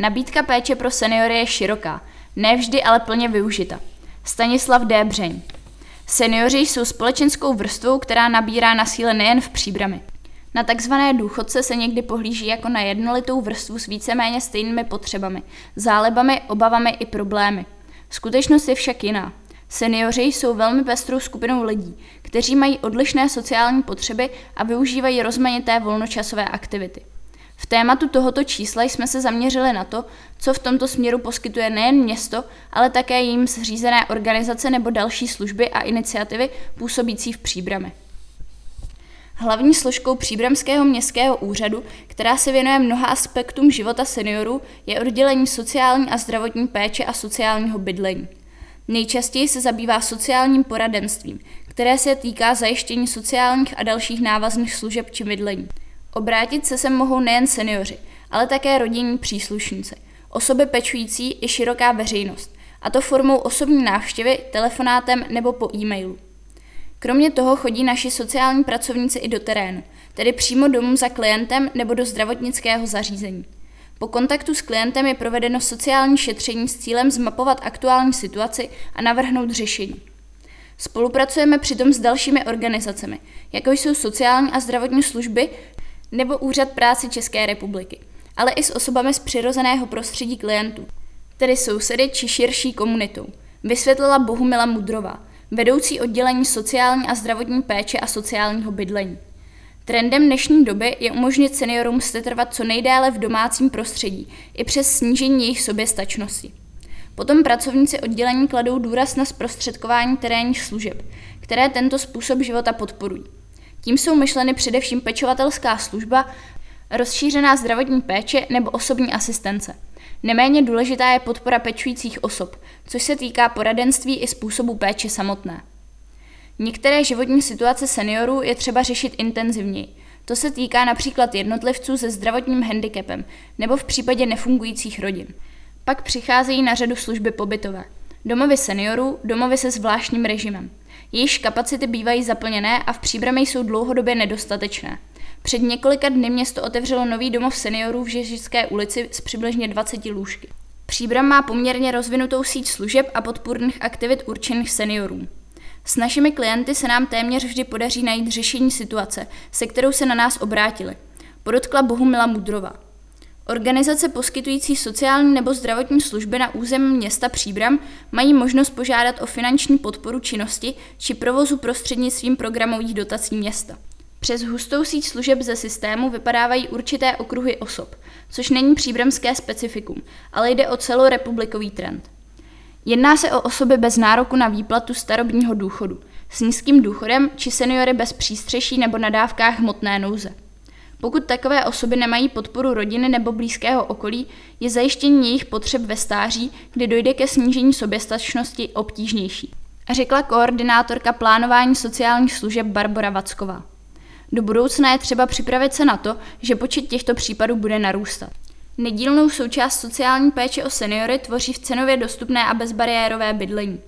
Nabídka péče pro seniory je široká, ne vždy ale plně využita. Stanislav D. Břeň. Senioři jsou společenskou vrstvou, která nabírá na síle nejen v Příbrami. Na takzvané důchodce se někdy pohlíží jako na jednolitou vrstvu s víceméně stejnými potřebami, zálebami, obavami i problémy. Skutečnost je však jiná. Senioři jsou velmi pestrou skupinou lidí, kteří mají odlišné sociální potřeby a využívají rozmanité volnočasové aktivity. V tématu tohoto čísla jsme se zaměřili na to, co v tomto směru poskytuje nejen město, ale také jim zřízené organizace nebo další služby a iniciativy působící v Příbrami. Hlavní složkou Příbramského městského úřadu, která se věnuje mnoha aspektům života seniorů, je oddělení sociální a zdravotní péče a sociálního bydlení. Nejčastěji se zabývá sociálním poradenstvím, které se týká zajištění sociálních a dalších návazných služeb či bydlení. Obrátit se sem mohou nejen senioři, ale také rodinní příslušníci, osoby pečující i široká veřejnost, a to formou osobní návštěvy, telefonátem nebo po e-mailu. Kromě toho chodí naši sociální pracovníci i do terénu, tedy přímo domů za klientem nebo do zdravotnického zařízení. Po kontaktu s klientem je provedeno sociální šetření s cílem zmapovat aktuální situaci a navrhnout řešení. Spolupracujeme přitom s dalšími organizacemi, jako jsou sociální a zdravotní služby nebo Úřad práce České republiky, ale i s osobami z přirozeného prostředí klientů, tedy sousedy či širší komunitou, vysvětlila Bohumila Moudrová, vedoucí oddělení sociální a zdravotní péče a sociálního bydlení. Trendem dnešní doby je umožnit seniorům setrvat co nejdéle v domácím prostředí i přes snížení jejich soběstačnosti. Potom pracovníci oddělení kladou důraz na zprostředkování terénních služeb, které tento způsob života podporují. Tím jsou myšleny především pečovatelská služba, rozšířená zdravotní péče nebo osobní asistence. Neméně důležitá je podpora pečujících osob, což se týká poradenství i způsobu péče samotné. Některé životní situace seniorů je třeba řešit intenzivněji. To se týká například jednotlivců se zdravotním handicapem nebo v případě nefungujících rodin. Pak přicházejí na řadu služby pobytové, domovy seniorů, domovy se zvláštním režimem. Jejichž kapacity bývají zaplněné a v Příbrami jsou dlouhodobě nedostatečné. Před několika dny město otevřelo nový domov seniorů v Žižické ulici s přibližně 20 lůžky. Příbram má poměrně rozvinutou síť služeb a podpůrných aktivit určených seniorům. S našimi klienty se nám téměř vždy podaří najít řešení situace, se kterou se na nás obrátili, podotkla Bohumila Moudrová. Organizace poskytující sociální nebo zdravotní služby na území města Příbram mají možnost požádat o finanční podporu činnosti či provozu prostřednictvím programových dotací města. Přes hustou síť služeb ze systému vypadávají určité okruhy osob, což není příbramské specifikum, ale jde o celorepublikový trend. Jedná se o osoby bez nároku na výplatu starobního důchodu, s nízkým důchodem či seniory bez přístřeší nebo na dávkách hmotné nouze. Pokud takové osoby nemají podporu rodiny nebo blízkého okolí, je zajištění jejich potřeb ve stáří, kdy dojde ke snížení soběstačnosti, obtížnější, řekla koordinátorka plánování sociálních služeb Barbora Vacková. Do budoucna je třeba připravit se na to, že počet těchto případů bude narůstat. Nedílnou součást sociální péče o seniory tvoří v cenově dostupné a bezbariérové bydlení.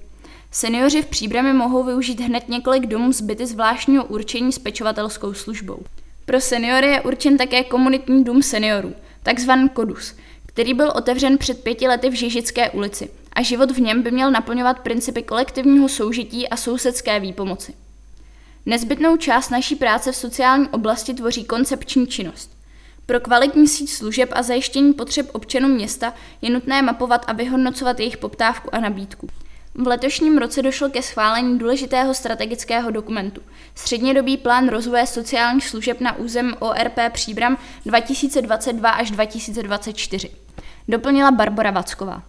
Senioři v Příbrami mohou využít hned několik domů s byty zvláštního určení s pečovatelskou službou. Pro seniory je určen také komunitní dům seniorů, takzvaný Kodus, který byl otevřen před 5 lety v Žižické ulici a život v něm by měl naplňovat principy kolektivního soužití a sousedské výpomoci. Nezbytnou část naší práce v sociální oblasti tvoří koncepční činnost. Pro kvalitní síť služeb a zajištění potřeb občanů města je nutné mapovat a vyhodnocovat jejich poptávku a nabídku. V letošním roce došlo ke schválení důležitého strategického dokumentu Střednědobý plán rozvoje sociálních služeb na území ORP Příbram 2022 až 2024, doplnila Barbora Vacková.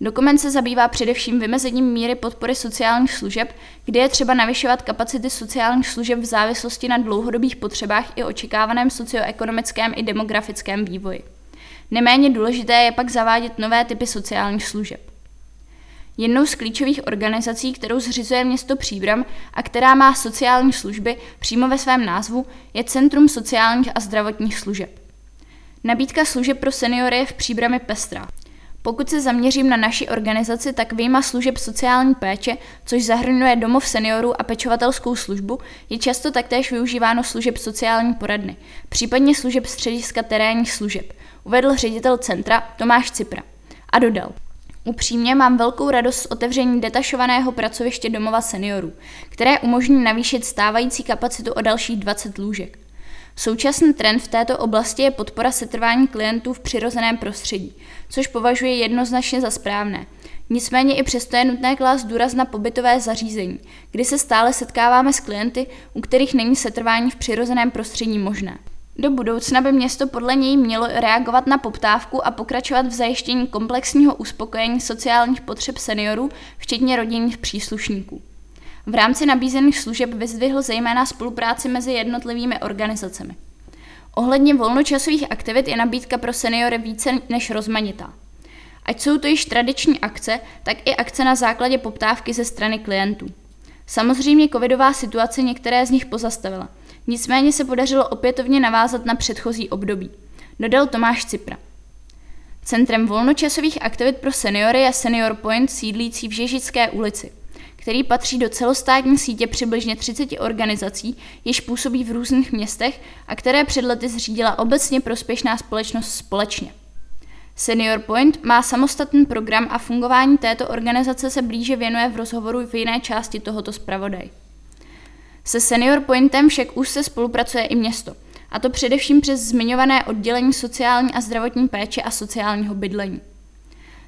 Dokument se zabývá především vymezením míry podpory sociálních služeb, kde je třeba navyšovat kapacity sociálních služeb v závislosti na dlouhodobých potřebách i očekávaném socioekonomickém i demografickém vývoji. Neméně důležité je pak zavádět nové typy sociálních služeb. Jednou z klíčových organizací, kterou zřizuje město Příbram a která má sociální služby přímo ve svém názvu, je Centrum sociálních a zdravotních služeb. Nabídka služeb pro seniory je v Příbrami pestrá. Pokud se zaměřím na naši organizaci, tak vyjma služeb sociální péče, což zahrnuje domov seniorů a pečovatelskou službu, je často taktéž využíváno služeb sociální poradny, případně služeb střediska terénních služeb, uvedl ředitel centra Tomáš Cipra a dodal: Upřímně mám velkou radost z otevření detašovaného pracoviště domova seniorů, které umožní navýšit stávající kapacitu o dalších 20 lůžek. Současný trend v této oblasti je podpora setrvání klientů v přirozeném prostředí, což považuji jednoznačně za správné. Nicméně i přesto je nutné klást důraz na pobytové zařízení, kdy se stále setkáváme s klienty, u kterých není setrvání v přirozeném prostředí možné. Do budoucna by město podle něj mělo reagovat na poptávku a pokračovat v zajištění komplexního uspokojení sociálních potřeb seniorů, včetně rodinných příslušníků. V rámci nabízených služeb vyzdvihl zejména spolupráci mezi jednotlivými organizacemi. Ohledně volnočasových aktivit je nabídka pro seniory více než rozmanitá. Ať jsou to již tradiční akce, tak i akce na základě poptávky ze strany klientů. Samozřejmě covidová situace některé z nich pozastavila, nicméně se podařilo opětovně navázat na předchozí období, dodal Tomáš Cipra. Centrem volnočasových aktivit pro seniory je Senior Point sídlící v Žižické ulici, který patří do celostátní sítě přibližně 30 organizací, jež působí v různých městech a které před lety zřídila obecně prospěšná společnost Společně. Senior Point má samostatný program a fungování této organizace se blíže věnuje v rozhovoru v jiné části tohoto zpravodaje. Se Senior Pointem však už se spolupracuje i město, a to především přes zmiňované oddělení sociální a zdravotní péče a sociálního bydlení.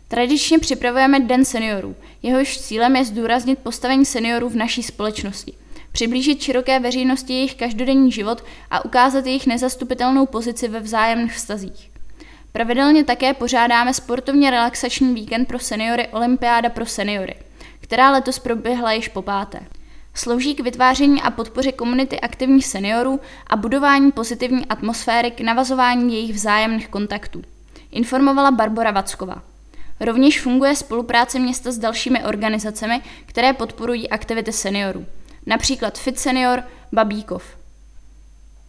Tradičně připravujeme Den seniorů, jehož cílem je zdůraznit postavení seniorů v naší společnosti, přiblížit široké veřejnosti jejich každodenní život a ukázat jejich nezastupitelnou pozici ve vzájemných vztazích. Pravidelně také pořádáme sportovně relaxační víkend pro seniory Olympiáda pro seniory, která letos proběhla již po páté. Slouží k vytváření a podpoře komunity aktivních seniorů a budování pozitivní atmosféry k navazování jejich vzájemných kontaktů, informovala Barbora Vacková. Rovněž funguje spolupráce města s dalšími organizacemi, které podporují aktivity seniorů, například FIT Senior Babíkov.